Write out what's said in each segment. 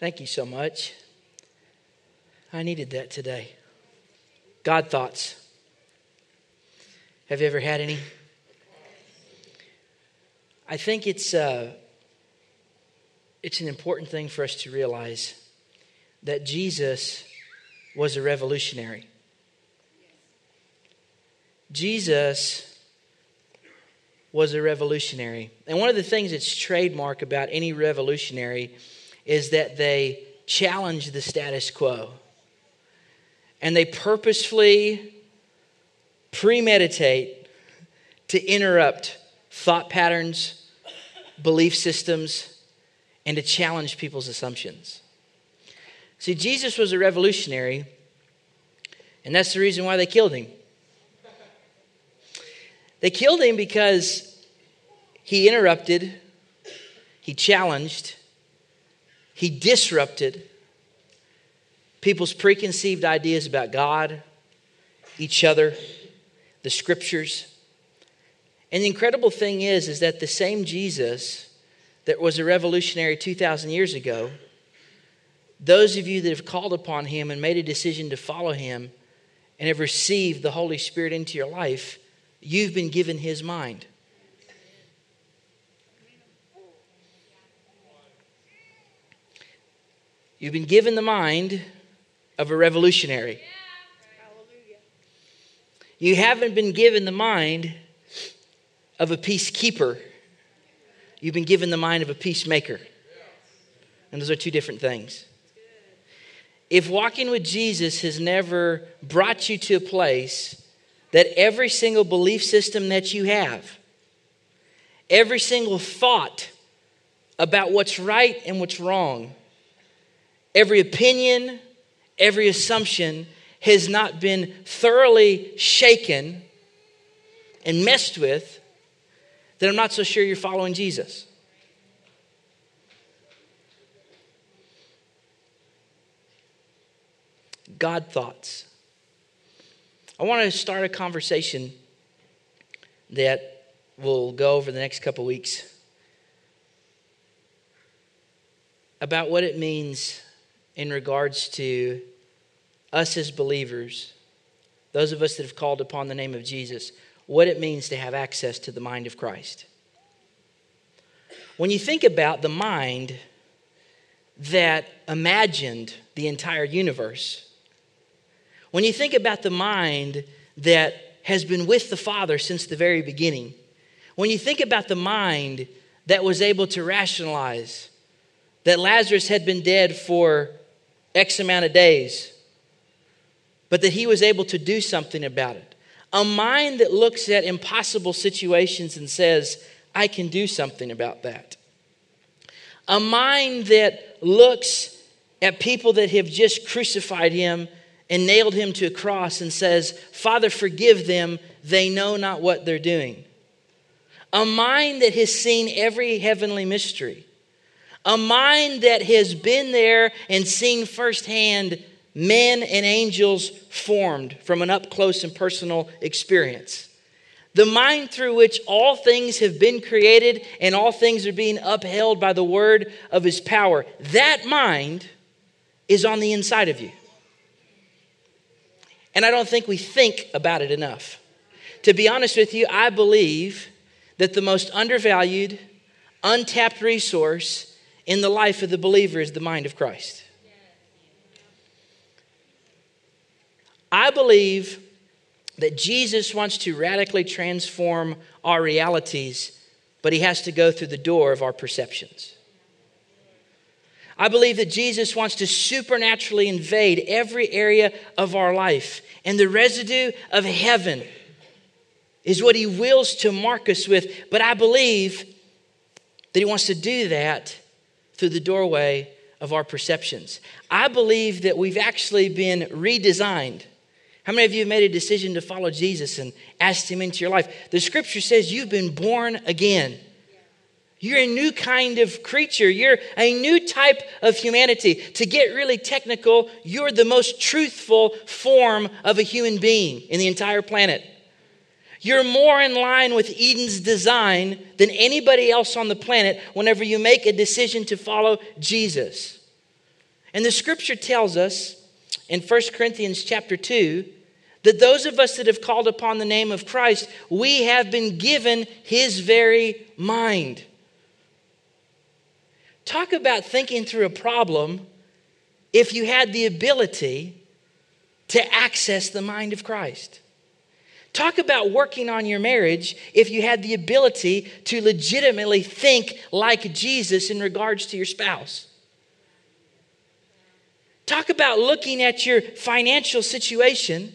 Thank you so much. I needed that today. God thoughts. Have you ever had any? I think it's an important thing for us to realize that Jesus was a revolutionary. Jesus was a revolutionary. And one of the things that's trademark about any revolutionary is that they challenge the status quo. And they purposefully premeditate to interrupt thought patterns, belief systems, and to challenge people's assumptions. See, Jesus was a revolutionary, and that's the reason why they killed him. They killed him because he interrupted, he challenged, he disrupted people's preconceived ideas about God, each other, the scriptures. And the incredible thing is that the same Jesus that was a revolutionary 2,000 years ago, those of you that have called upon him and made a decision to follow him and have received the Holy Spirit into your life, you've been given his mind. You've been given the mind of a revolutionary. You haven't been given the mind of a peacekeeper. You've been given the mind of a peacemaker. And those are two different things. If walking with Jesus has never brought you to a place that every single belief system that you have, every single thought about what's right and what's wrong, every opinion, every assumption has not been thoroughly shaken and messed with, then I'm not so sure you're following Jesus. God thoughts. I want to start a conversation that we'll go over the next couple weeks about what it means in regards to us as believers, those of us that have called upon the name of Jesus, what it means to have access to the mind of Christ. When you think about the mind that imagined the entire universe, when you think about the mind that has been with the Father since the very beginning, when you think about the mind that was able to rationalize that Lazarus had been dead for X amount of days, but that he was able to do something about it, a mind that looks at impossible situations and says, I can do something about that, a mind that looks at people that have just crucified him and nailed him to a cross and says, Father, forgive them, they know not what they're doing. A mind that has seen every heavenly mystery. A mind that has been there and seen firsthand men and angels formed from an up-close and personal experience. The mind through which all things have been created and all things are being upheld by the word of his power. That mind is on the inside of you. And I don't think we think about it enough. To be honest with you, I believe that the most undervalued, untapped resource in the life of the believer is the mind of Christ. I believe that Jesus wants to radically transform our realities, but he has to go through the door of our perceptions. I believe that Jesus wants to supernaturally invade every area of our life. And the residue of heaven is what he wills to mark us with. But I believe that he wants to do that through the doorway of our perceptions. I believe that we've actually been redesigned. How many of you have made a decision to follow Jesus and asked him into your life? The scripture says you've been born again. You're a new kind of creature. You're a new type of humanity. To get really technical, you're the most truthful form of a human being in the entire planet. You're more in line with Eden's design than anybody else on the planet whenever you make a decision to follow Jesus. And the scripture tells us in 1 Corinthians chapter 2 that those of us that have called upon the name of Christ, we have been given his very mind. Talk about thinking through a problem if you had the ability to access the mind of Christ. Talk about working on your marriage if you had the ability to legitimately think like Jesus in regards to your spouse. Talk about looking at your financial situation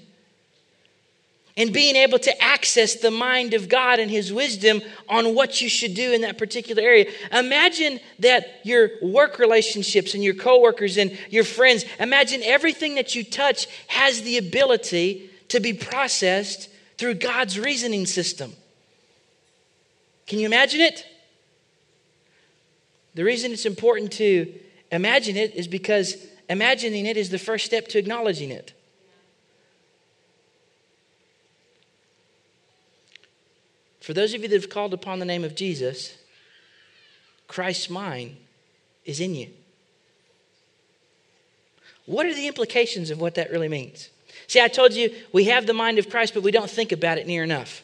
and being able to access the mind of God and his wisdom on what you should do in that particular area. Imagine that your work relationships and your coworkers and your friends, imagine everything that you touch has the ability to be processed through God's reasoning system. Can you imagine it? The reason it's important to imagine it is because imagining it is the first step to acknowledging it. For those of you that have called upon the name of Jesus, Christ's mind is in you. What are the implications of what that really means? See, I told you we have the mind of Christ, but we don't think about it near enough.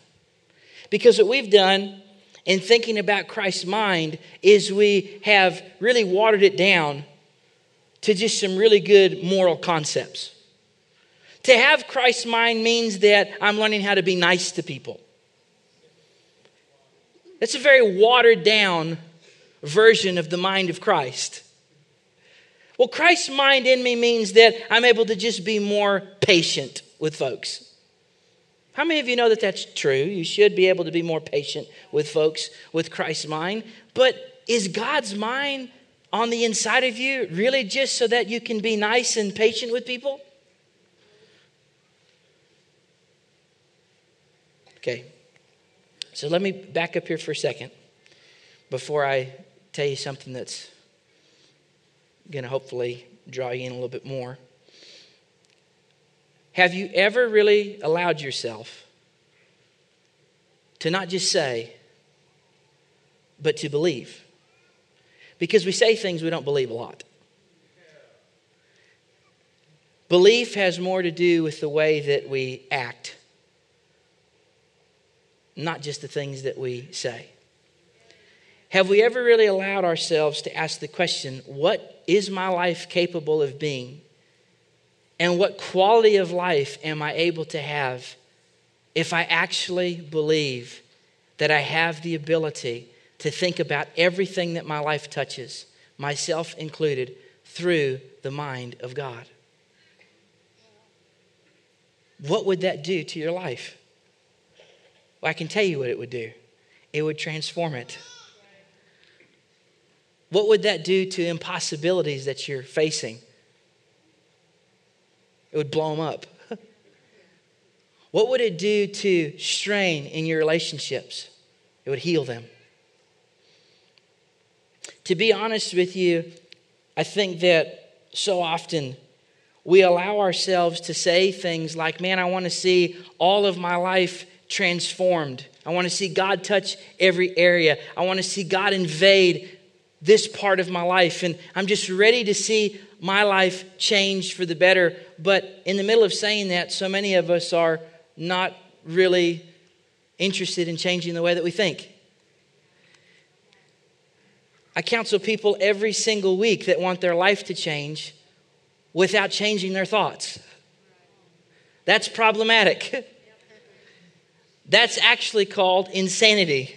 Because what we've done in thinking about Christ's mind is we have really watered it down to just some really good moral concepts. To have Christ's mind means that I'm learning how to be nice to people. That's a very watered down version of the mind of Christ. Well, Christ's mind in me means that I'm able to just be more patient with folks. How many of you know that that's true? You should be able to be more patient with folks with Christ's mind. But is God's mind on the inside of you really just so that you can be nice and patient with people? Okay. So let me back up here for a second before I tell you something that's going to hopefully draw you in a little bit more. Have you ever really allowed yourself to not just say, but to believe? Because we say things we don't believe a lot. Belief has more to do with the way that we act, not just the things that we say. Have we ever really allowed ourselves to ask the question, what is my life capable of being? And what quality of life am I able to have if I actually believe that I have the ability to think about everything that my life touches, myself included, through the mind of God? What would that do to your life? Well, I can tell you what it would do. It would transform it. What would that do to impossibilities that you're facing? It would blow them up. What would it do to strain in your relationships? It would heal them. To be honest with you, I think that so often we allow ourselves to say things like, man, I want to see all of my life transformed. I want to see God touch every area. I want to see God invade this part of my life. And I'm just ready to see my life change for the better. But in the middle of saying that, so many of us are not really interested in changing the way that we think. I counsel people every single week that want their life to change without changing their thoughts. That's problematic. That's actually called insanity.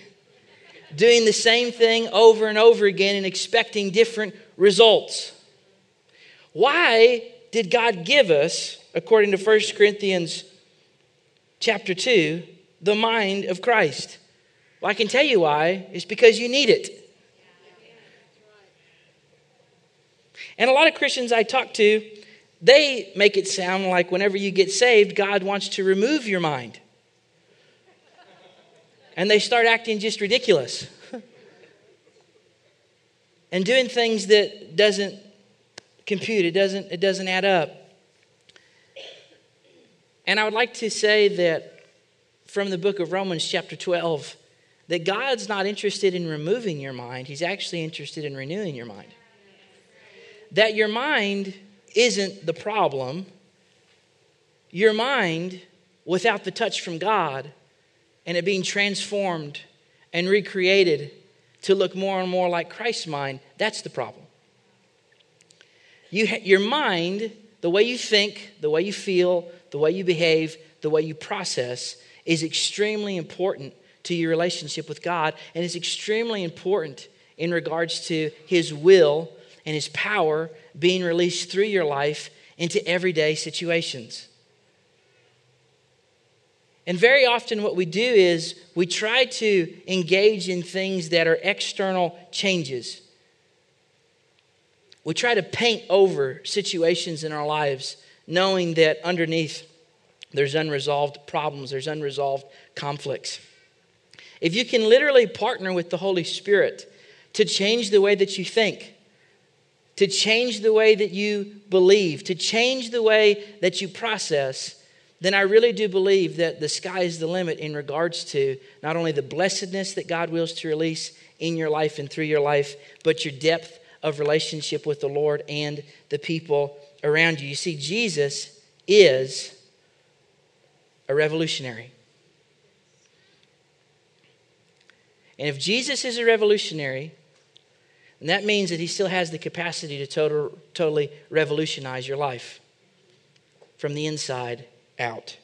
Doing the same thing over and over again and expecting different results. Why did God give us, according to 1 Corinthians chapter 2, the mind of Christ? Well, I can tell you why. It's because you need it. And a lot of Christians I talk to, they make it sound like whenever you get saved, God wants to remove your mind. And they start acting just ridiculous and doing things that doesn't compute. It doesn't add up. And I would like to say that from the book of Romans chapter 12, that God's not interested in removing your mind. He's actually interested in renewing your mind. that your mind isn't the problem. Your mind, without the touch from God and it being transformed and recreated to look more and more like Christ's mind, that's the problem. Your mind, the way you think, the way you feel, the way you behave, the way you process is extremely important to your relationship with God, and it's extremely important in regards to His will and His power being released through your life into everyday situations. And very often what we do is we try to engage in things that are external changes. We try to paint over situations in our lives, knowing that underneath there's unresolved problems, there's unresolved conflicts. If you can literally partner with the Holy Spirit to change the way that you think, to change the way that you believe, to change the way that you process, then I really do believe that the sky is the limit in regards to not only the blessedness that God wills to release in your life and through your life, but your depth of relationship with the Lord and the people around you. You see, Jesus is a revolutionary. And if Jesus is a revolutionary, then that means that He still has the capacity to totally revolutionize your life from the inside out.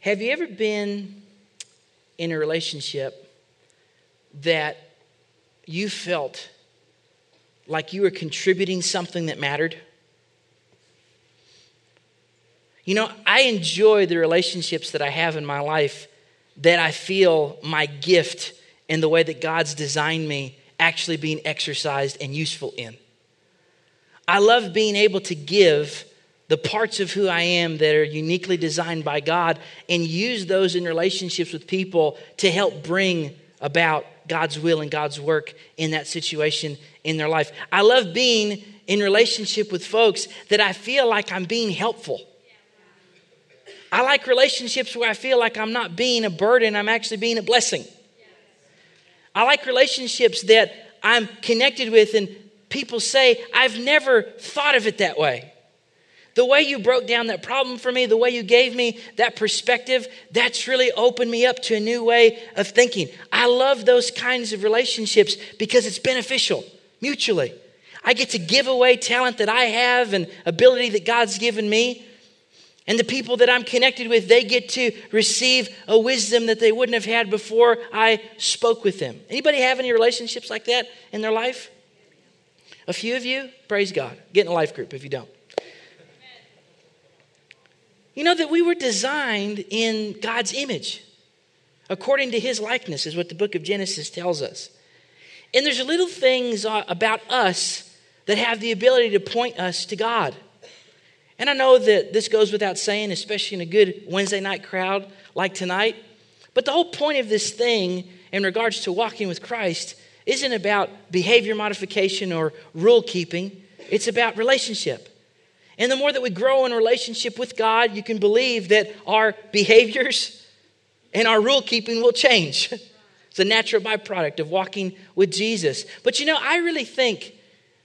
Have you ever been in a relationship that you felt like you were contributing something that mattered? You know, I enjoy the relationships that I have in my life that I feel my gift and the way that God's designed me actually being exercised and useful in. I love being able to give the parts of who I am that are uniquely designed by God and use those in relationships with people to help bring about God's will and God's work in that situation in their life. I love being in relationship with folks that I feel like I'm being helpful. I like relationships where I feel like I'm not being a burden, I'm actually being a blessing. I like relationships that I'm connected with and people say, I've never thought of it that way. The way you broke down that problem for me, the way you gave me that perspective, that's really opened me up to a new way of thinking. I love those kinds of relationships because it's beneficial mutually. I get to give away talent that I have and ability that God's given me. And the people that I'm connected with, they get to receive a wisdom that they wouldn't have had before I spoke with them. Anybody have any relationships like that in their life? A few of you? Praise God. Get in a life group if you don't. You know that we were designed in God's image. According to His likeness is what the book of Genesis tells us. And there's little things about us that have the ability to point us to God. And I know that this goes without saying, especially in a good Wednesday night crowd like tonight. But the whole point of this thing in regards to walking with Christ isn't about behavior modification or rule keeping. It's about relationship. And the more that we grow in relationship with God, you can believe that our behaviors and our rule keeping will change. It's a natural byproduct of walking with Jesus. But you know, I really think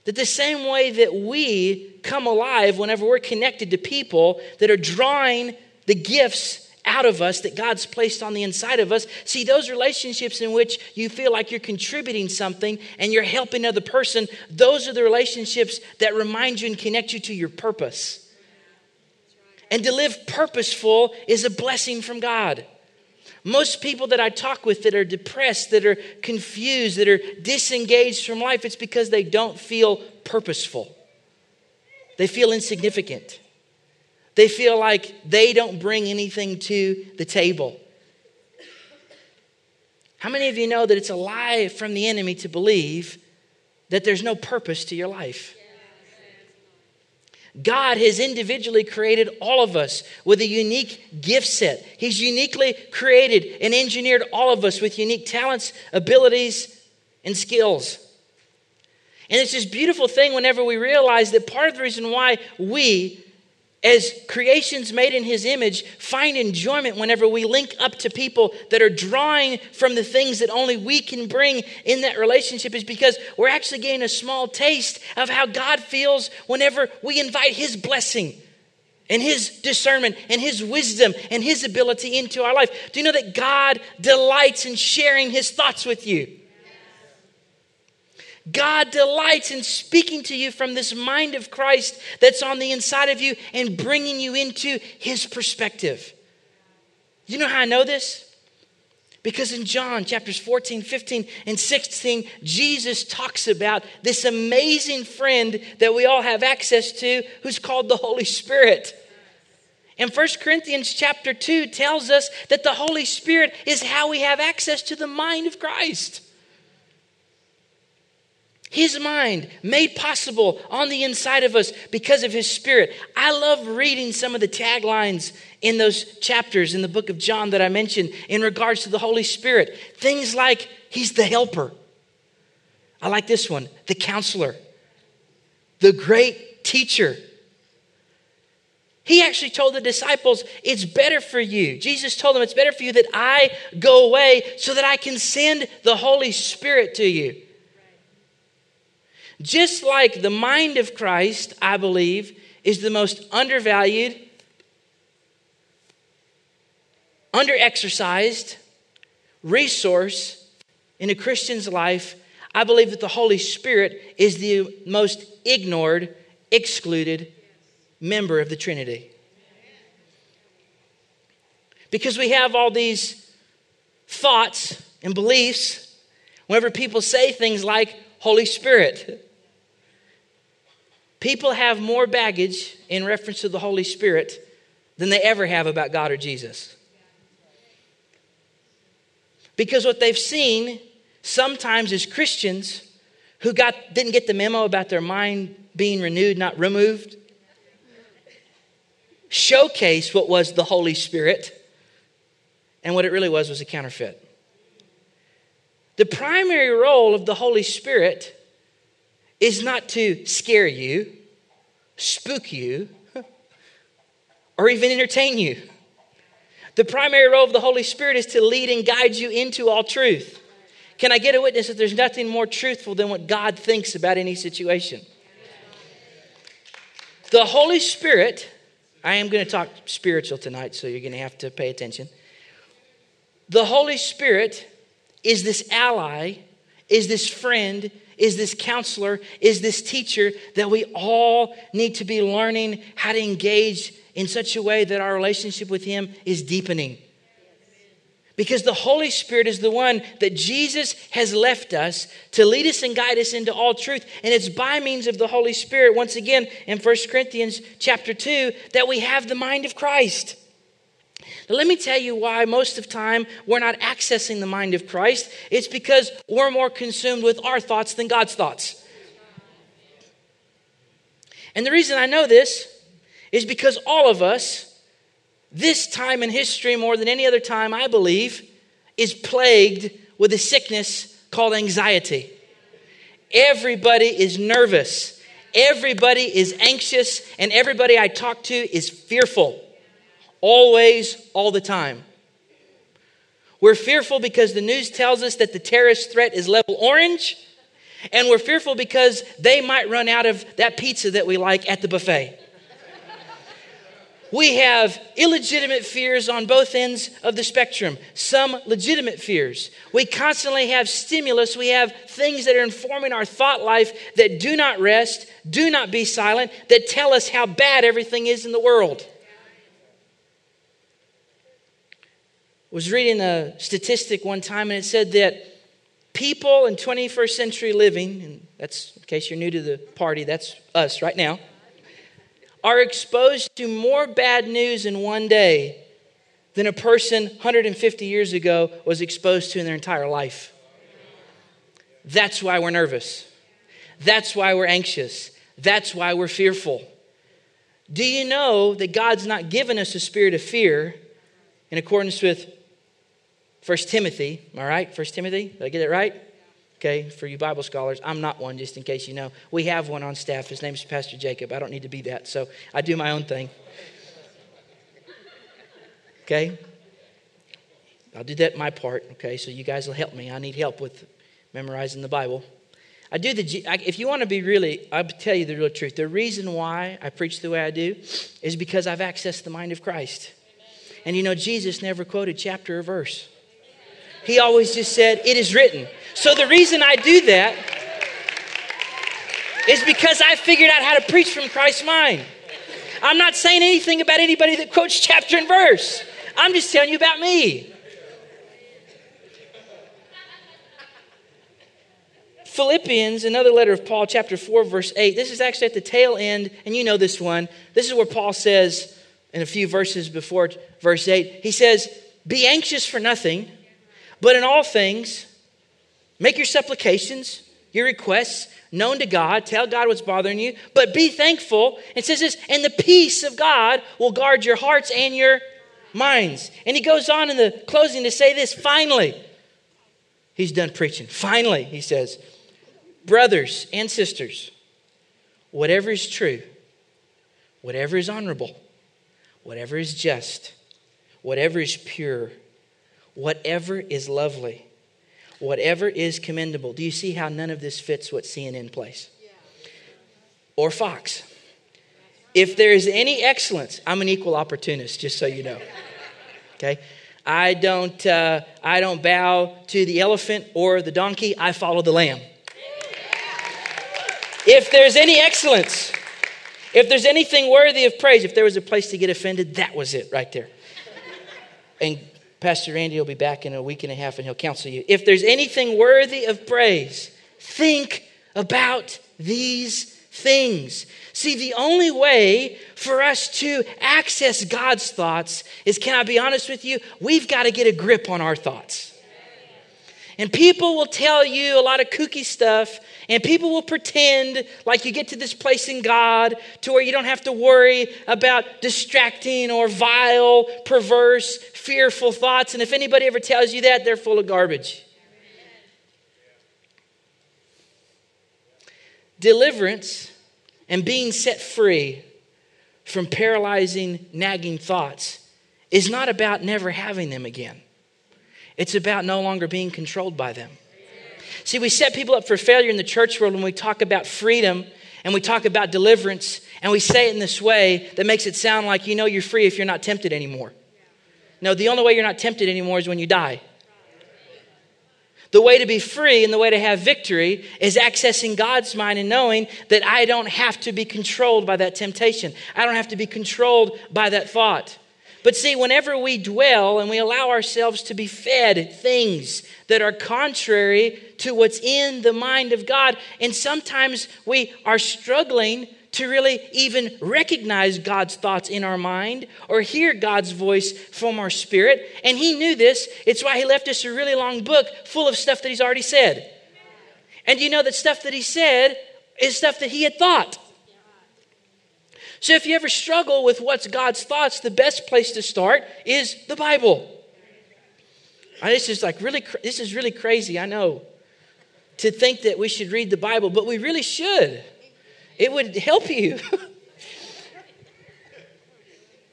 that the same way that we come alive whenever we're connected to people that are drawing the gifts out of us that God's placed on the inside of us. See, those relationships in which you feel like you're contributing something and you're helping another person, those are the relationships that remind you and connect you to your purpose. And to live purposeful is a blessing from God. Most people that I talk with that are depressed, that are confused, that are disengaged from life, it's because they don't feel purposeful. They feel insignificant. They feel like they don't bring anything to the table. How many of you know that it's a lie from the enemy to believe that there's no purpose to your life? God has individually created all of us with a unique gift set. He's uniquely created and engineered all of us with unique talents, abilities, and skills. And it's this beautiful thing whenever we realize that part of the reason why we as creations made in his image, find enjoyment whenever we link up to people that are drawing from the things that only we can bring in that relationship, is because we're actually getting a small taste of how God feels whenever we invite his blessing and his discernment and his wisdom and his ability into our life. Do you know that God delights in sharing his thoughts with you? God delights in speaking to you from this mind of Christ that's on the inside of you and bringing you into his perspective. You know how I know this? Because in John chapters 14, 15, and 16, Jesus talks about this amazing friend that we all have access to, who's called the Holy Spirit. And 1 Corinthians chapter 2 tells us that the Holy Spirit is how we have access to the mind of Christ. His mind made possible on the inside of us because of his Spirit. I love reading some of the taglines in those chapters in the book of John that I mentioned in regards to the Holy Spirit. Things like, he's the helper. I like this one, the counselor, the great teacher. He actually told the disciples, it's better for you. Jesus told them, it's better for you that I go away so that I can send the Holy Spirit to you. Just like the mind of Christ, I believe, is the most undervalued, underexercised resource in a Christian's life, I believe that the Holy Spirit is the most ignored, excluded member of the Trinity. Because we have all these thoughts and beliefs whenever people say things like Holy Spirit. People have more baggage in reference to the Holy Spirit than they ever have about God or Jesus. Because what they've seen sometimes is Christians who didn't get the memo about their mind being renewed, not removed, showcase what was the Holy Spirit, and what it really was a counterfeit. The primary role of the Holy Spirit is not to scare you, spook you, or even entertain you. The primary role of the Holy Spirit is to lead and guide you into all truth. Can I get a witness that there's nothing more truthful than what God thinks about any situation? The Holy Spirit, I am going to talk spiritual tonight, so you're going to have to pay attention. The Holy Spirit is this ally, is this friend, is this counselor, is this teacher that we all need to be learning how to engage in such a way that our relationship with him is deepening. Because the Holy Spirit is the one that Jesus has left us to lead us and guide us into all truth. And it's by means of the Holy Spirit, once again, in 1 Corinthians chapter 2, that we have the mind of Christ. Now, let me tell you why most of the time we're not accessing the mind of Christ. It's because we're more consumed with our thoughts than God's thoughts. And the reason I know this is because all of us, this time in history more than any other time, I believe, is plagued with a sickness called anxiety. Everybody is nervous. Everybody is anxious. And everybody I talk to is fearful. Always, all the time. We're fearful because the news tells us that the terrorist threat is level orange, and we're fearful because they might run out of that pizza that we like at the buffet. We have illegitimate fears on both ends of the spectrum. Some legitimate fears. We constantly have stimulus. We have things that are informing our thought life that do not rest, do not be silent, that tell us how bad everything is in the world. Was reading a statistic one time, and it said that people in 21st century living, and that's in case you're new to the party, that's us right now, are exposed to more bad news in one day than a person 150 years ago was exposed to in their entire life. That's why we're nervous. That's why we're anxious. That's why we're fearful. Do you know that God's not given us a spirit of fear in accordance with 1 Timothy, all right? 1 Timothy, did I get it right? Okay, for you Bible scholars, I'm not one, just in case you know. We have one on staff. His name's Pastor Jacob. I don't need to be that, so I do my own thing. Okay? I'll do that my part, okay? So you guys will help me. I need help with memorizing the Bible. I do the, if you want to be really, I'll tell you the real truth. The reason why I preach the way I do is because I've accessed the mind of Christ. And you know, Jesus never quoted chapter or verse. He always just said, it is written. So the reason I do that is because I figured out how to preach from Christ's mind. I'm not saying anything about anybody that quotes chapter and verse. I'm just telling you about me. Philippians, another letter of Paul, chapter 4, verse 8. This is actually at the tail end, and you know this one. This is where Paul says, in a few verses before verse 8, he says, be anxious for nothing, but in all things, make your supplications, your requests known to God. Tell God what's bothering you, but be thankful. It says this, and the peace of God will guard your hearts and your minds. And he goes on in the closing to say this, finally. He's done preaching. Finally, he says, brothers and sisters, whatever is true, whatever is honorable, whatever is just, whatever is pure, whatever is lovely, whatever is commendable. Do you see how none of this fits what CNN plays? Yeah. Or Fox. Right. If there is any excellence, I'm an equal opportunist, just so you know. Okay? I don't bow to the elephant or the donkey. I follow the lamb. Yeah. If there's any excellence, if there's anything worthy of praise, if there was a place to get offended, that was it right there. And Pastor Randy will be back in a week and a half and he'll counsel you. If there's anything worthy of praise, think about these things. See, the only way for us to access God's thoughts is, can I be honest with you? We've got to get a grip on our thoughts. And people will tell you a lot of kooky stuff, and people will pretend like you get to this place in God to where you don't have to worry about distracting or vile, perverse, fearful thoughts. And if anybody ever tells you that, they're full of garbage. Deliverance and being set free from paralyzing, nagging thoughts is not about never having them again. It's about no longer being controlled by them. See, we set people up for failure in the church world when we talk about freedom and we talk about deliverance and we say it in this way that makes it sound like, you know, you're free if you're not tempted anymore. No, the only way you're not tempted anymore is when you die. The way to be free and the way to have victory is accessing God's mind and knowing that I don't have to be controlled by that temptation. I don't have to be controlled by that thought. But see, whenever we dwell and we allow ourselves to be fed things that are contrary to what's in the mind of God, and sometimes we are struggling to really even recognize God's thoughts in our mind or hear God's voice from our spirit. And he knew this. It's why he left us a really long book full of stuff that he's already said. And you know that stuff that he said is stuff that he had thought. So if you ever struggle with what's God's thoughts, the best place to start is the Bible. This is really crazy, I know, to think that we should read the Bible, but we really should. It would help you.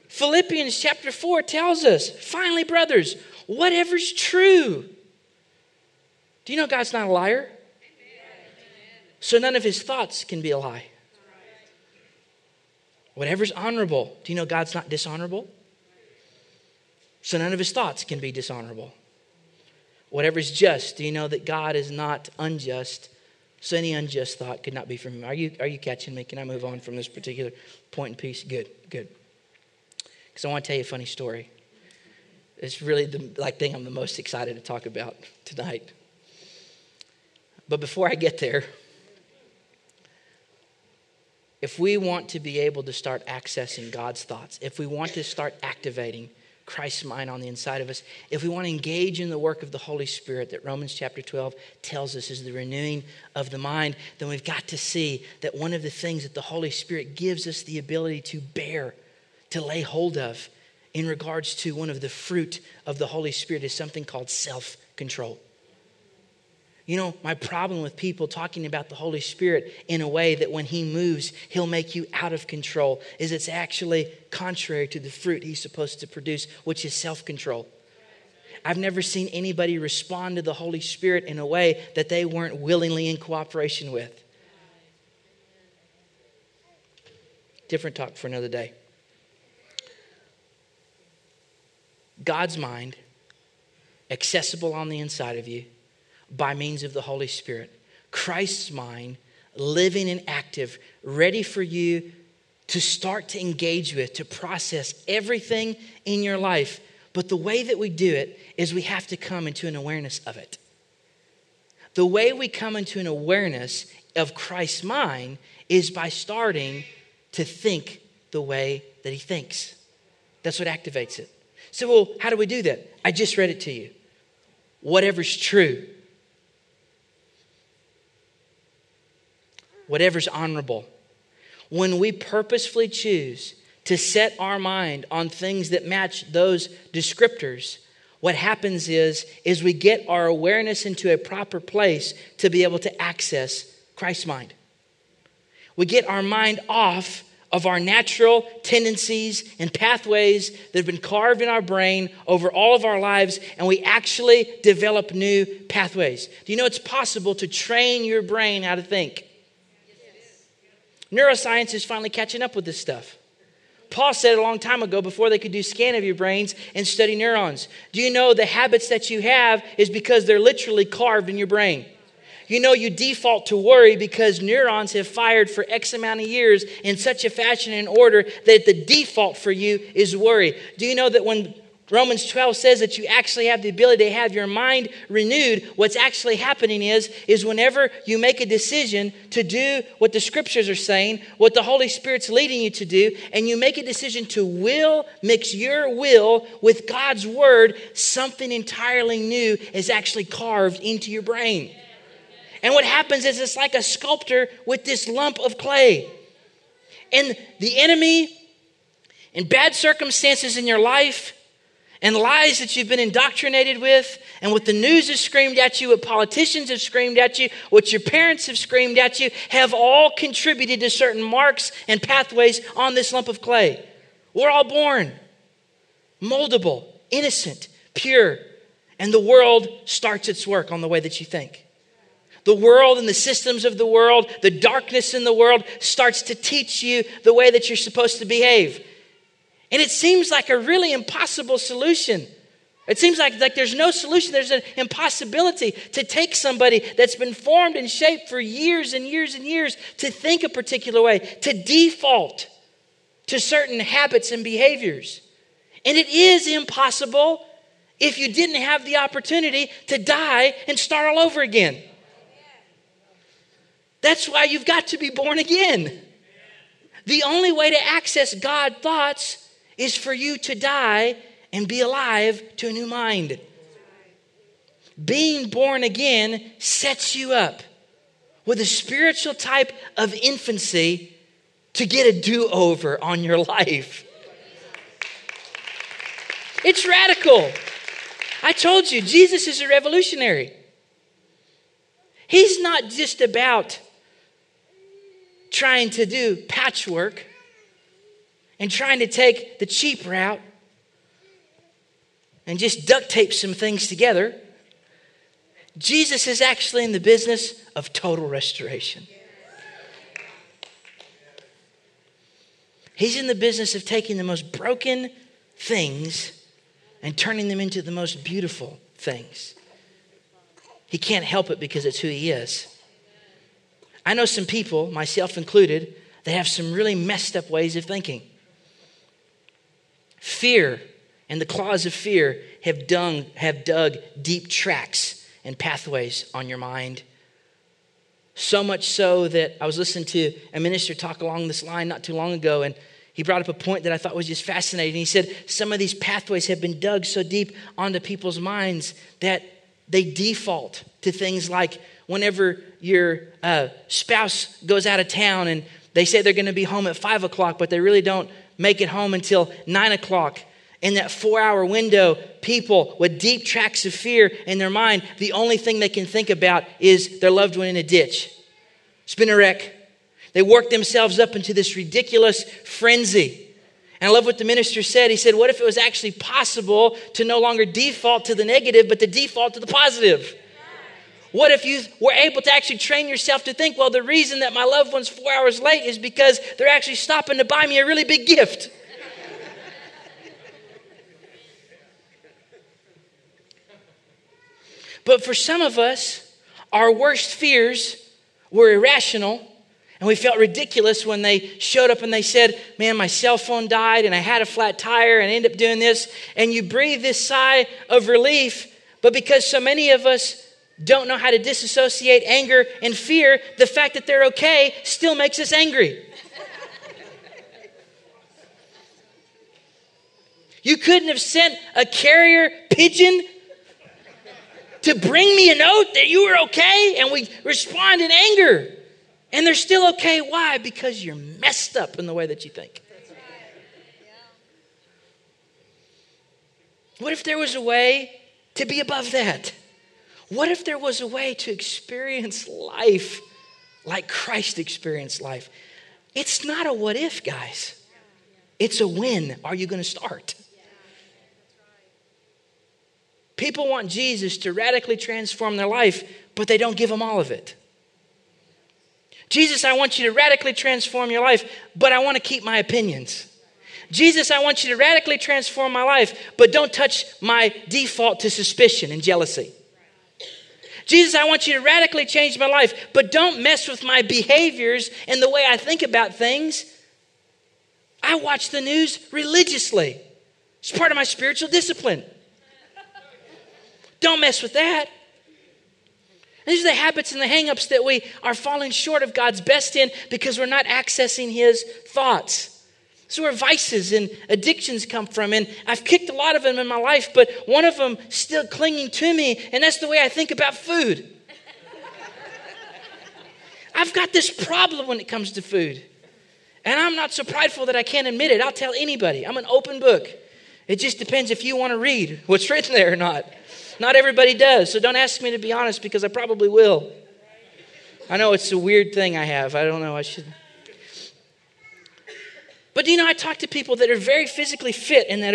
Philippians chapter 4 tells us, finally, brothers, whatever's true. Do you know God's not a liar? So none of his thoughts can be a lie. Whatever's honorable. Do you know God's not dishonorable? So none of his thoughts can be dishonorable. Whatever's just. Do you know that God is not unjust? So any unjust thought could not be from him. Are you catching me? Can I move on from this particular point and piece? Good. Because I want to tell you a funny story. It's really the thing I'm the most excited to talk about tonight. But before I get there, if we want to be able to start accessing God's thoughts, if we want to start activating Christ's mind on the inside of us, if we want to engage in the work of the Holy Spirit that Romans chapter 12 tells us is the renewing of the mind, then we've got to see that one of the things that the Holy Spirit gives us the ability to bear, to lay hold of in regards to one of the fruit of the Holy Spirit is something called self-control. you know, my problem with people talking about the Holy Spirit in a way that when he moves, he'll make you out of control is it's actually contrary to the fruit he's supposed to produce, which is self-control. I've never seen anybody respond to the Holy Spirit in a way that they weren't willingly in cooperation with. Different talk for another day. God's mind, accessible on the inside of you, by means of the Holy Spirit. Christ's mind, living and active, ready for you to start to engage with, to process everything in your life. But the way that we do it is we have to come into an awareness of it. The way we come into an awareness of Christ's mind is by starting to think the way that he thinks. That's what activates it. So, well, how do we do that? I just read it to you. Whatever's true. Whatever's honorable. When we purposefully choose to set our mind on things that match those descriptors, what happens is we get our awareness into a proper place to be able to access Christ's mind. We get our mind off of our natural tendencies and pathways that have been carved in our brain over all of our lives, and we actually develop new pathways. Do you know it's possible to train your brain how to think? Neuroscience is finally catching up with this stuff. Paul said a long time ago, before they could do scan of your brains and study neurons, do you know the habits that you have is because they're literally carved in your brain? You know you default to worry because neurons have fired for X amount of years in such a fashion and order that the default for you is worry. Do you know that when Romans 12 says that you actually have the ability to have your mind renewed, what's actually happening is whenever you make a decision to do what the scriptures are saying, what the Holy Spirit's leading you to do, and you make a decision to mix your will with God's word, something entirely new is actually carved into your brain. And what happens is it's like a sculptor with this lump of clay. And the enemy and bad circumstances in your life and lies that you've been indoctrinated with, and what the news has screamed at you, what politicians have screamed at you, what your parents have screamed at you, have all contributed to certain marks and pathways on this lump of clay. We're all born moldable, innocent, pure, and the world starts its work on the way that you think. The world and the systems of the world, the darkness in the world starts to teach you the way that you're supposed to behave. And it seems like a really impossible solution. It seems like there's no solution. There's an impossibility to take somebody that's been formed and shaped for years and years and years to think a particular way, to default to certain habits and behaviors. And it is impossible if you didn't have the opportunity to die and start all over again. That's why you've got to be born again. The only way to access God's thoughts is for you to die and be alive to a new mind. Being born again sets you up with a spiritual type of infancy to get a do-over on your life. It's radical. I told you, Jesus is a revolutionary. He's not just about trying to do patchwork and trying to take the cheap route and just duct tape some things together. Jesus is actually in the business of total restoration. He's in the business of taking the most broken things and turning them into the most beautiful things. He can't help it because it's who he is. I know some people, myself included, that have some really messed up ways of thinking. Fear and the claws of fear have dug deep tracks and pathways on your mind. So much so that I was listening to a minister talk along this line not too long ago, and he brought up a point that I thought was just fascinating. He said some of these pathways have been dug so deep onto people's minds that they default to things like whenever your spouse goes out of town and they say they're going to be home at 5 o'clock, but they really don't make it home until 9 o'clock. In that 4-hour window, people with deep tracts of fear in their mind, the only thing they can think about is their loved one in a ditch. It's been a wreck. They work themselves up into this ridiculous frenzy. And I love what the minister said. He said, what if it was actually possible to no longer default to the negative, but to default to the positive? What if you were able to actually train yourself to think, well, the reason that my loved one's 4 hours late is because they're actually stopping to buy me a really big gift. But for some of us, our worst fears were irrational, and we felt ridiculous when they showed up and they said, man, my cell phone died, and I had a flat tire, and I ended up doing this. And you breathe this sigh of relief, but because so many of us don't know how to disassociate anger and fear, the fact that they're okay still makes us angry. You couldn't have sent a carrier pigeon to bring me a note that you were okay, and we respond in anger. And they're still okay. Why? Because you're messed up in the way that you think. That's right. Yeah. What if there was a way to be above that? What if there was a way to experience life like Christ experienced life? It's not a what if, guys. It's a when are you going to start? People want Jesus to radically transform their life, but they don't give them all of it. Jesus, I want you to radically transform your life, but I want to keep my opinions. Jesus, I want you to radically transform my life, but don't touch my default to suspicion and jealousy. Jesus, I want you to radically change my life, but don't mess with my behaviors and the way I think about things. I watch the news religiously. It's part of my spiritual discipline. Don't mess with that. These are the habits and the hang-ups that we are falling short of God's best in because we're not accessing his thoughts. This is where vices and addictions come from. And I've kicked a lot of them in my life, but one of them still clinging to me, and that's the way I think about food. I've got this problem when it comes to food. And I'm not so prideful that I can't admit it. I'll tell anybody. I'm an open book. It just depends if you want to read what's written there or not. Not everybody does, so don't ask me to be honest because I probably will. I know it's a weird thing I have. I don't know. I should. But do you know, I talk to people that are very physically fit and that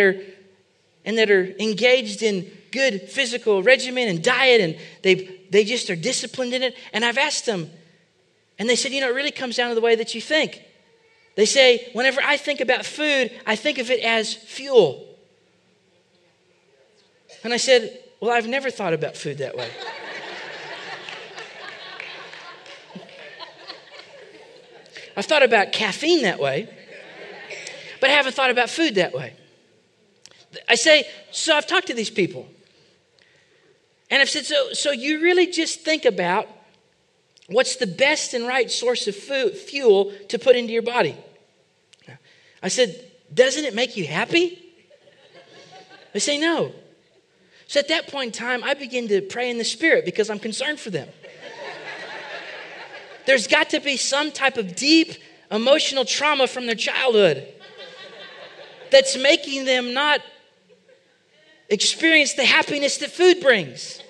are engaged in good physical regimen and diet, and they just are disciplined in it. And I've asked them, and they said, you know, it really comes down to the way that you think. They say, whenever I think about food, I think of it as fuel. And I said, well, I've never thought about food that way. I've thought about caffeine that way, but I haven't thought about food that way. I say, so I've talked to these people. And I've said, so you really just think about what's the best and right source of food, fuel to put into your body. I said, doesn't it make you happy? They say, no. So at that point in time, I begin to pray in the Spirit because I'm concerned for them. There's got to be some type of deep emotional trauma from their childhood that's making them not experience the happiness that food brings.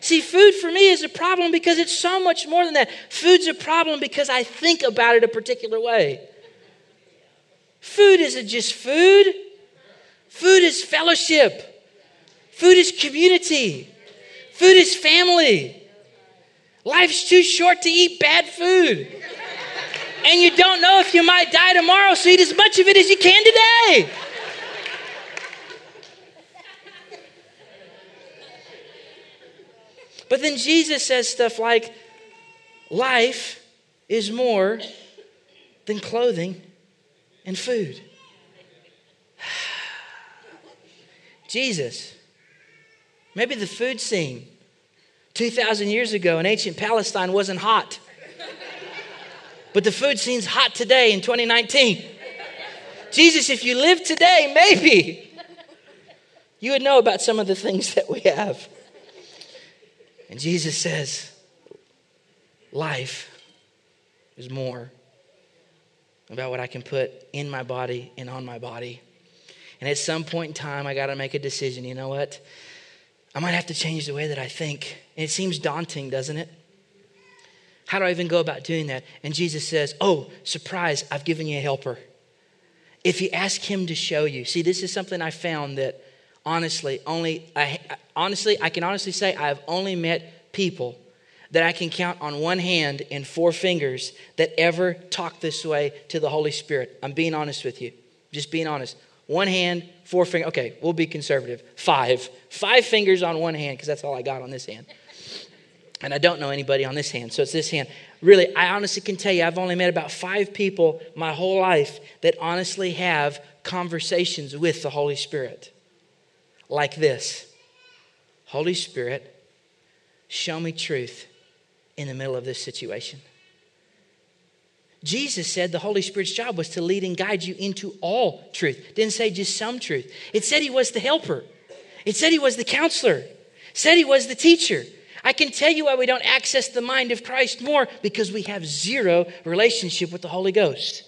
See, food for me is a problem because it's so much more than that. Food's a problem because I think about it a particular way. Food isn't just food. Food is fellowship. Food is community. Food is family. Life's too short to eat bad food. And you don't know if you might die tomorrow, so eat as much of it as you can today. But then Jesus says stuff like, life is more than clothing and food. Jesus. Maybe the food scene 2,000 years ago in ancient Palestine wasn't hot. But the food scene's hot today in 2019. Jesus, if you lived today, maybe you would know about some of the things that we have. And Jesus says, life is more about what I can put in my body and on my body. And at some point in time, I got to make a decision. You know what? I might have to change the way that I think. And it seems daunting, doesn't it? How do I even go about doing that? And Jesus says, oh, surprise, I've given you a helper. If you ask him to show you. See, this is something I found that I can honestly say I've only met people that I can count on one hand and four fingers that ever talk this way to the Holy Spirit. I'm being honest with you. Just being honest. One hand, four fingers. Okay, we'll be conservative. Five. Five fingers on one hand because that's all I got on this hand. And I don't know anybody on this hand, so it's this hand. Really, I honestly can tell you I've only met about five people my whole life that honestly have conversations with the Holy Spirit. Like this. Holy Spirit, show me truth in the middle of this situation. Jesus said the Holy Spirit's job was to lead and guide you into all truth. It didn't say just some truth. It said he was the helper. It said he was the counselor. It said he was the teacher. I can tell you why we don't access the mind of Christ more, because we have zero relationship with the Holy Ghost.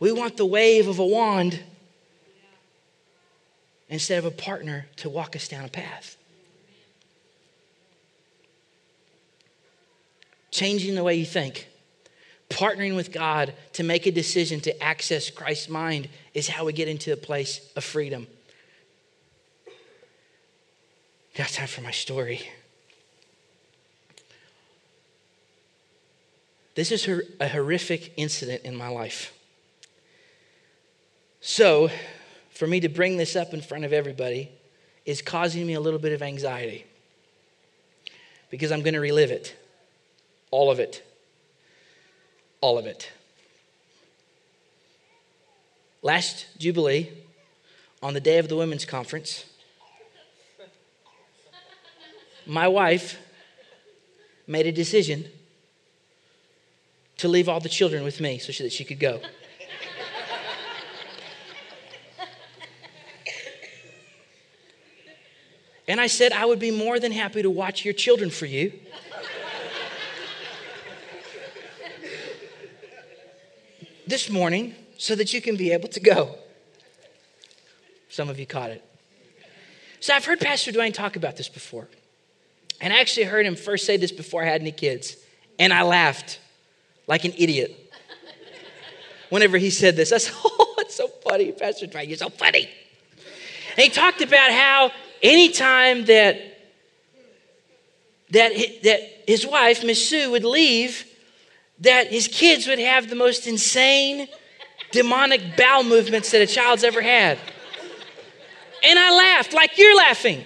We want the wave of a wand instead of a partner to walk us down a path. Changing the way you think. Partnering with God to make a decision to access Christ's mind is how we get into a place of freedom. Now it's time for my story. This is a horrific incident in my life. So, for me to bring this up in front of everybody is causing me a little bit of anxiety because I'm going to relive it, all of it, all of it. Last Jubilee, on the day of the women's conference, my wife made a decision to leave all the children with me so that she could go. And I said, I would be more than happy to watch your children for you. This morning, so that you can be able to go. Some of you caught it. So I've heard Pastor Dwayne talk about this before. And I actually heard him first say this before I had any kids. And I laughed like an idiot. Whenever he said this, I said, oh, that's so funny, Pastor Dwayne, you're so funny. And he talked about how anytime that his wife, Miss Sue, would leave, that his kids would have the most insane, demonic bowel movements that a child's ever had. And I laughed like you're laughing.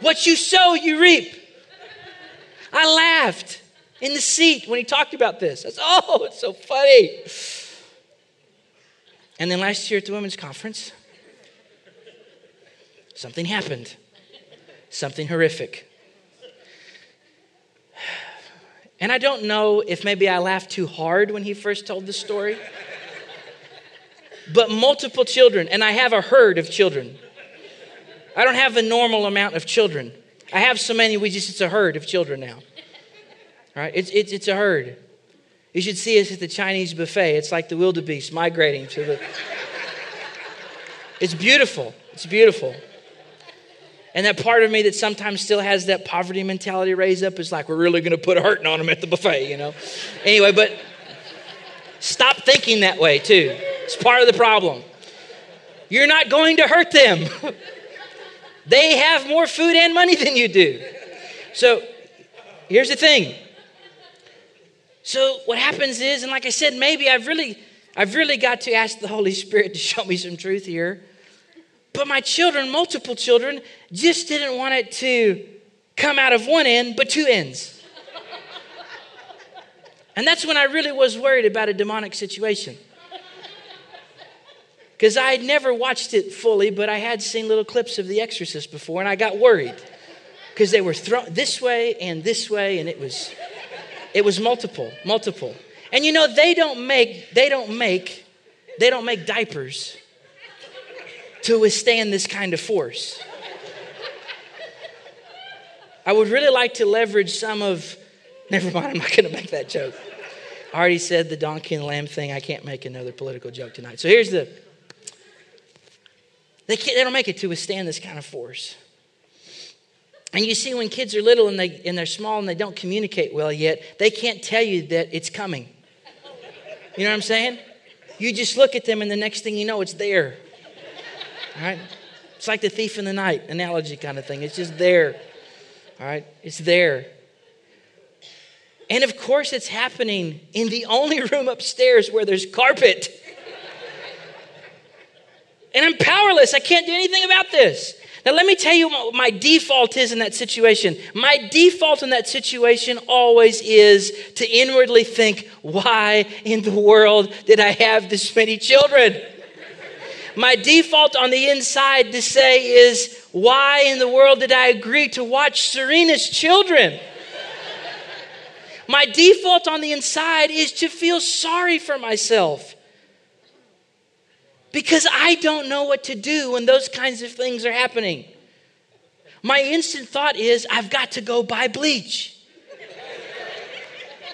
What you sow, you reap. I laughed in the seat when he talked about this. I said, oh, it's so funny. And then last year at the women's conference, something happened, something horrific. And I don't know if maybe I laughed too hard when he first told the story, but multiple children, and I have a herd of children. I don't have a normal amount of children. I have so many, it's a herd of children now. All right, it's a herd. You should see us at the Chinese buffet. It's like the wildebeest migrating to the... It's beautiful. It's beautiful. And that part of me that sometimes still has that poverty mentality raised up is like, we're really going to put a hurting on them at the buffet, you know. Anyway, but stop thinking that way too. It's part of the problem. You're not going to hurt them. They have more food and money than you do. So here's the thing. So what happens is, and like I said, maybe I've really got to ask the Holy Spirit to show me some truth here. But my children, multiple children, just didn't want it to come out of one end, but two ends. And that's when I really was worried about a demonic situation. Because I had never watched it fully, but I had seen little clips of The Exorcist before, and I got worried. Because they were thrown this way, and it was multiple. And you know, they don't make diapers to withstand this kind of force. I would really like to leverage some of Never mind, I'm not going to make that joke. I already said the donkey and lamb thing. I can't make another political joke tonight. So here's the... They don't make it to withstand this kind of force. And you see, when kids are little and they're small and they don't communicate well yet, they can't tell you that it's coming. You know what I'm saying? You just look at them and the next thing you know, it's there. All right? It's like the thief in the night analogy kind of thing. It's just there. All right? It's there. And of course it's happening in the only room upstairs where there's carpet. And I'm powerless. I can't do anything about this. Now, let me tell you what my default is in that situation. My default in that situation always is to inwardly think, why in the world did I have this many children? My default on the inside to say is, why in the world did I agree to watch Serena's children? My default on the inside is to feel sorry for myself. Because I don't know what to do when those kinds of things are happening. My instant thought is, I've got to go buy bleach.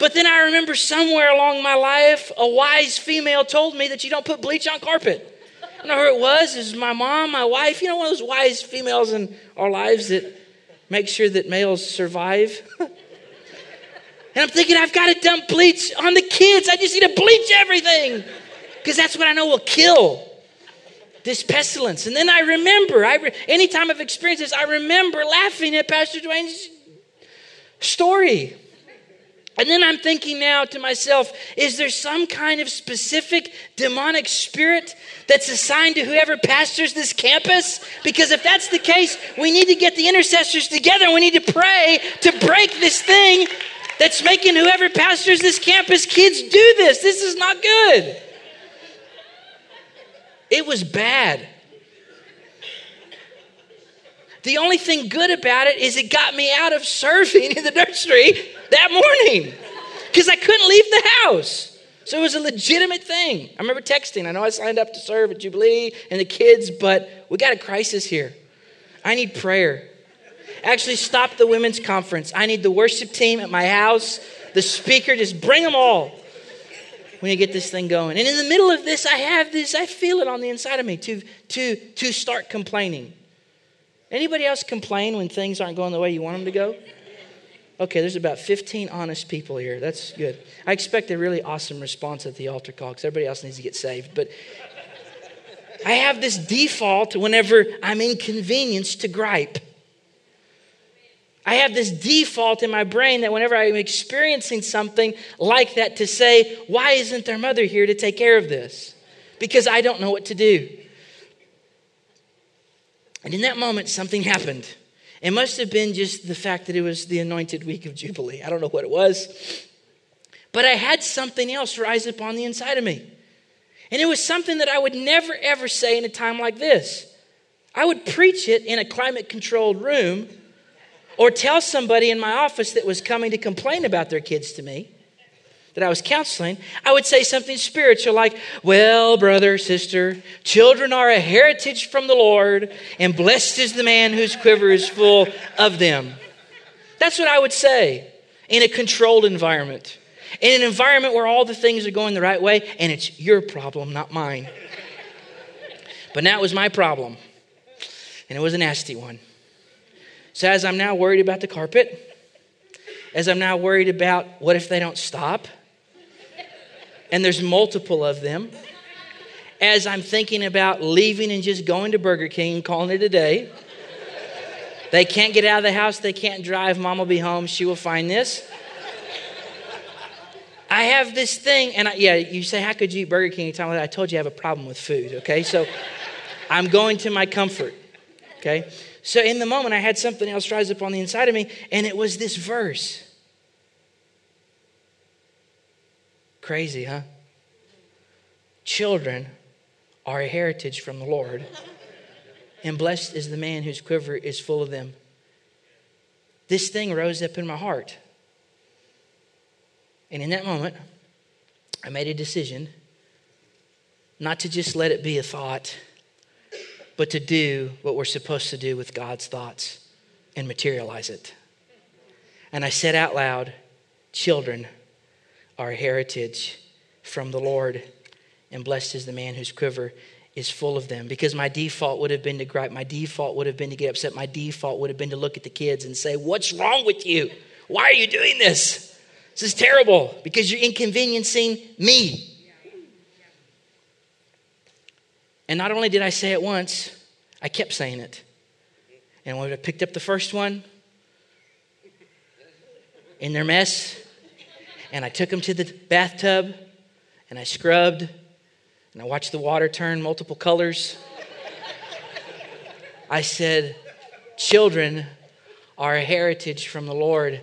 But then I remember somewhere along my life, a wise female told me that you don't put bleach on carpet. I don't know who it was. It was my mom, my wife. You know, one of those wise females in our lives that make sure that males survive. And I'm thinking, I've got to dump bleach on the kids. I just need to bleach everything. Because that's what I know will kill this pestilence. And then I remember, anytime I've experienced this, I remember laughing at Pastor Dwayne's story. And then I'm thinking now to myself, is there some kind of specific demonic spirit that's assigned to whoever pastors this campus? Because if that's the case, we need to get the intercessors together. And we need to pray to break this thing that's making whoever pastors this campus kids do this. This is not good. It was bad. The only thing good about it is it got me out of serving in the nursery that morning because I couldn't leave the house. So it was a legitimate thing. I remember texting. I know I signed up to serve at Jubilee and the kids, but we got a crisis here. I need prayer. Actually, stop the women's conference. I need the worship team at my house. The speaker, just bring them all. We need to get this thing going. And in the middle of this, I have this, I feel it on the inside of me to start complaining. Anybody else complain when things aren't going the way you want them to go? Okay, there's about 15 honest people here. That's good. I expect a really awesome response at the altar call because everybody else needs to get saved. But I have this default whenever I'm inconvenienced to gripe. I have this default in my brain that whenever I'm experiencing something like that to say, why isn't their mother here to take care of this? Because I don't know what to do. And in that moment, something happened. It must have been just the fact that it was the anointed week of Jubilee. I don't know what it was. But I had something else rise up on the inside of me. And it was something that I would never, ever say in a time like this. I would preach it in a climate-controlled room or tell somebody in my office that was coming to complain about their kids to me, that I was counseling, I would say something spiritual like, well, brother, sister, children are a heritage from the Lord, and blessed is the man whose quiver is full of them. That's what I would say in a controlled environment, in an environment where all the things are going the right way, and it's your problem, not mine. But now it was my problem, and it was a nasty one. So as I'm now worried about the carpet, as I'm now worried about what if they don't stop, and there's multiple of them, as I'm thinking about leaving and just going to Burger King and calling it a day, they can't get out of the house, they can't drive, mom will be home, she will find this. I have this thing, and you say, how could you eat Burger King anytime like that? I told you I have a problem with food, okay? So I'm going to my comfort, okay? So in the moment, I had something else rise up on the inside of me, and it was this verse. Crazy, huh? Children are a heritage from the Lord, and blessed is the man whose quiver is full of them. This thing rose up in my heart. And in that moment, I made a decision not to just let it be a thought, but to do what we're supposed to do with God's thoughts and materialize it. And I said out loud, children are heritage from the Lord, and blessed is the man whose quiver is full of them. Because my default would have been to gripe. My default would have been to get upset. My default would have been to look at the kids and say, what's wrong with you? Why are you doing this? This is terrible, because you're inconveniencing me. And not only did I say it once, I kept saying it. And when I picked up the first one in their mess, and I took them to the bathtub, and I scrubbed, and I watched the water turn multiple colors, I said, children are a heritage from the Lord,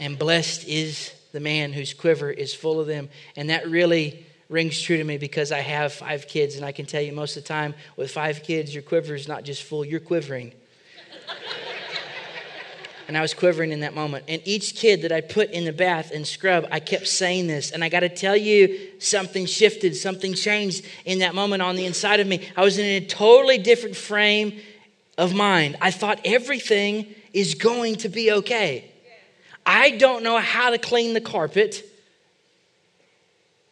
and blessed is the man whose quiver is full of them. And that really rings true to me, because I have 5 kids, and I can tell you most of the time with 5 kids, your quiver is not just full, you're quivering. And I was quivering in that moment. And each kid that I put in the bath and scrub, I kept saying this. And I got to tell you, something shifted, something changed in that moment on the inside of me. I was in a totally different frame of mind. I thought everything is going to be okay. I don't know how to clean the carpet,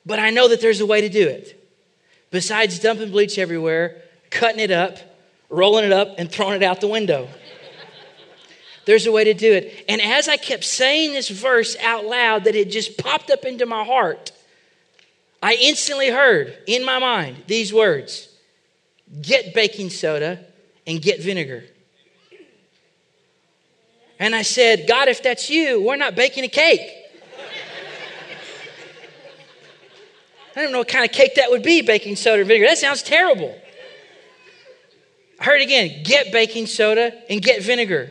but I know that there's a way to do it. Besides dumping bleach everywhere, cutting it up, rolling it up, and throwing it out the window. There's a way to do it. And as I kept saying this verse out loud, that it just popped up into my heart, I instantly heard in my mind these words: get baking soda and get vinegar. And I said, God, if that's you, we're not baking a cake. I don't know what kind of cake that would be, baking soda and vinegar. That sounds terrible. I heard again, get baking soda and get vinegar.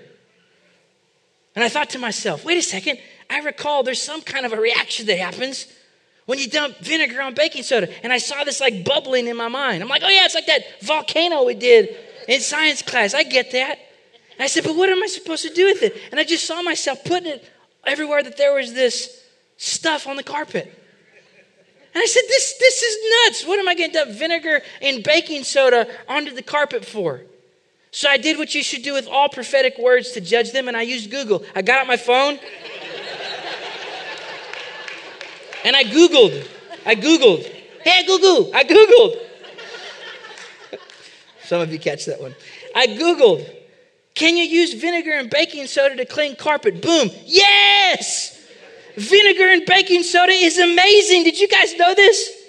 And I thought to myself, wait a second, I recall there's some kind of a reaction that happens when you dump vinegar on baking soda. And I saw this like bubbling in my mind. I'm like, oh yeah, it's like that volcano we did in science class. I get that. And I said, but what am I supposed to do with it? And I just saw myself putting it everywhere that there was this stuff on the carpet. And I said, this is nuts. What am I going to dump vinegar and baking soda onto the carpet for? So I did what you should do with all prophetic words to judge them, and I used Google. I got out my phone, and I Googled. Hey, Google, I Googled. Some of you catch that one. I Googled, can you use vinegar and baking soda to clean carpet? Boom. Yes! Vinegar and baking soda is amazing. Did you guys know this?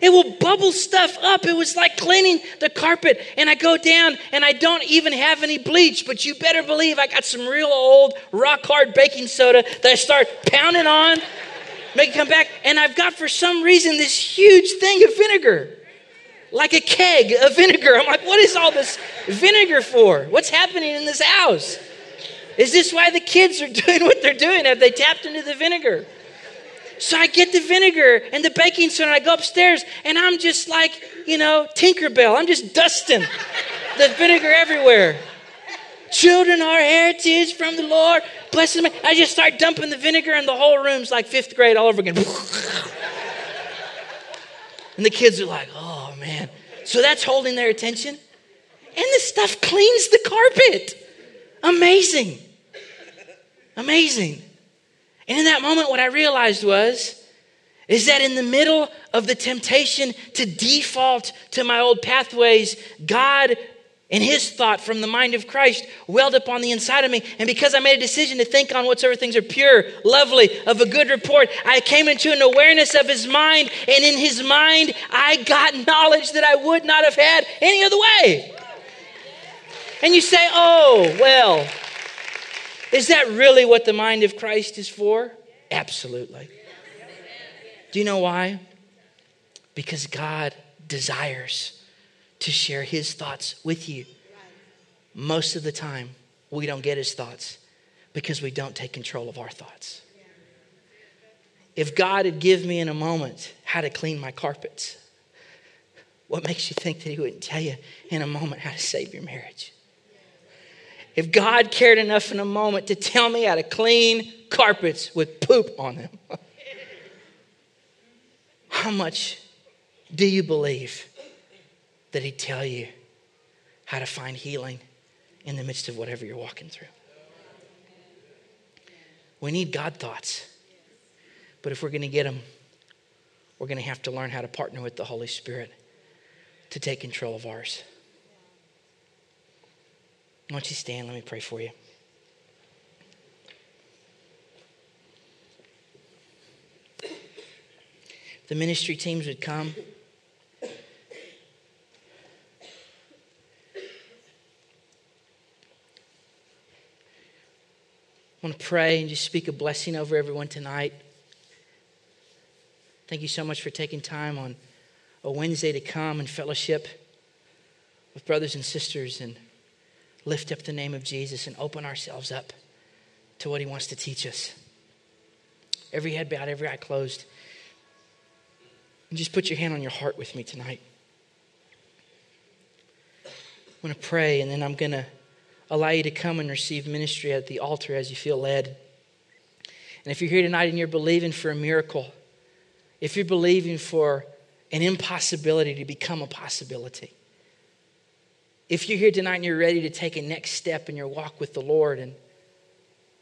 It will bubble stuff up. It was like cleaning the carpet. And I go down, and I don't even have any bleach, but you better believe I got some real old rock-hard baking soda that I start pounding on, make it come back, and I've got for some reason this huge thing of vinegar, like a keg of vinegar. I'm like, what is all this vinegar for? What's happening in this house? Is this why the kids are doing what they're doing? Have they tapped into the vinegar? So I get the vinegar and the baking soda, and I go upstairs, and I'm just like, Tinkerbell. I'm just dusting the vinegar everywhere. Children are heritage from the Lord. Blessed is the man. I just start dumping the vinegar, and the whole room's like 5th grade all over again. And the kids are like, oh, man. So that's holding their attention. And this stuff cleans the carpet. Amazing. Amazing. And in that moment, what I realized is that in the middle of the temptation to default to my old pathways, God and his thought from the mind of Christ welled up on the inside of me. And because I made a decision to think on whatsoever things are pure, lovely, of a good report, I came into an awareness of his mind. And in his mind, I got knowledge that I would not have had any other way. And you say, oh, well, is that really what the mind of Christ is for? Absolutely. Do you know why? Because God desires to share his thoughts with you. Most of the time, we don't get his thoughts because we don't take control of our thoughts. If God had given me in a moment how to clean my carpets, what makes you think that he wouldn't tell you in a moment how to save your marriage? If God cared enough in a moment to tell me how to clean carpets with poop on them, how much do you believe that he'd tell you how to find healing in the midst of whatever you're walking through? We need God thoughts. But if we're going to get them, we're going to have to learn how to partner with the Holy Spirit to take control of ours. Why don't you stand? Let me pray for you. The ministry teams would come. I want to pray and just speak a blessing over everyone tonight. Thank you so much for taking time on a Wednesday to come and fellowship with brothers and sisters and lift up the name of Jesus and open ourselves up to what he wants to teach us. Every head bowed, every eye closed. And just put your hand on your heart with me tonight. I'm going to pray, and then I'm going to allow you to come and receive ministry at the altar as you feel led. And if you're here tonight and you're believing for a miracle, if you're believing for an impossibility to become a possibility, if you're here tonight and you're ready to take a next step in your walk with the Lord and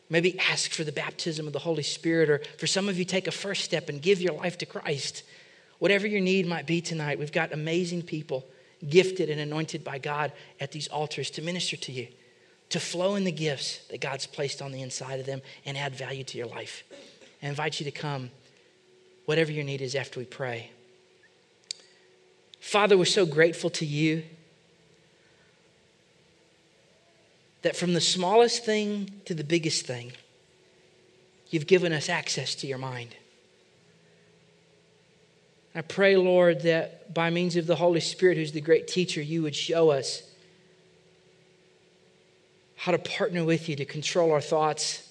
maybe ask for the baptism of the Holy Spirit, or for some of you, take a first step and give your life to Christ, whatever your need might be tonight, we've got amazing people gifted and anointed by God at these altars to minister to you, to flow in the gifts that God's placed on the inside of them and add value to your life. I invite you to come, whatever your need is, after we pray. Father, we're so grateful to you that from the smallest thing to the biggest thing, you've given us access to your mind. I pray, Lord, that by means of the Holy Spirit, who's the great teacher, you would show us how to partner with you to control our thoughts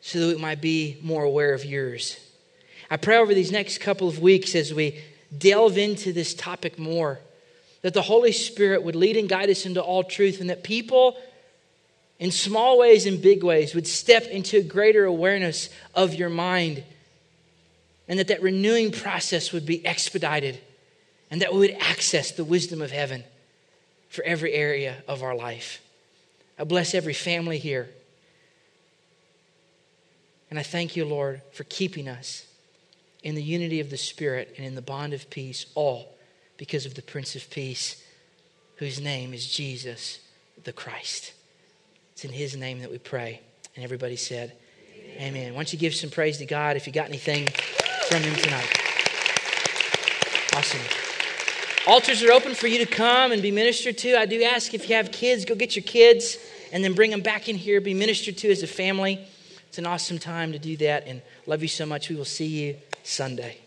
so that we might be more aware of yours. I pray over these next couple of weeks as we delve into this topic more, that the Holy Spirit would lead and guide us into all truth, and that people in small ways and big ways would step into greater awareness of your mind, and that renewing process would be expedited, and that we would access the wisdom of heaven for every area of our life. I bless every family here. And I thank you, Lord, for keeping us in the unity of the Spirit and in the bond of peace, all because of the Prince of Peace, whose name is Jesus the Christ. It's in his name that we pray. And everybody said, amen. Amen. Why don't you give some praise to God if you got anything from him tonight? Awesome. Altars are open for you to come and be ministered to. I do ask, if you have kids, go get your kids and then bring them back in here, be ministered to as a family. It's an awesome time to do that, and love you so much. We will see you Sunday.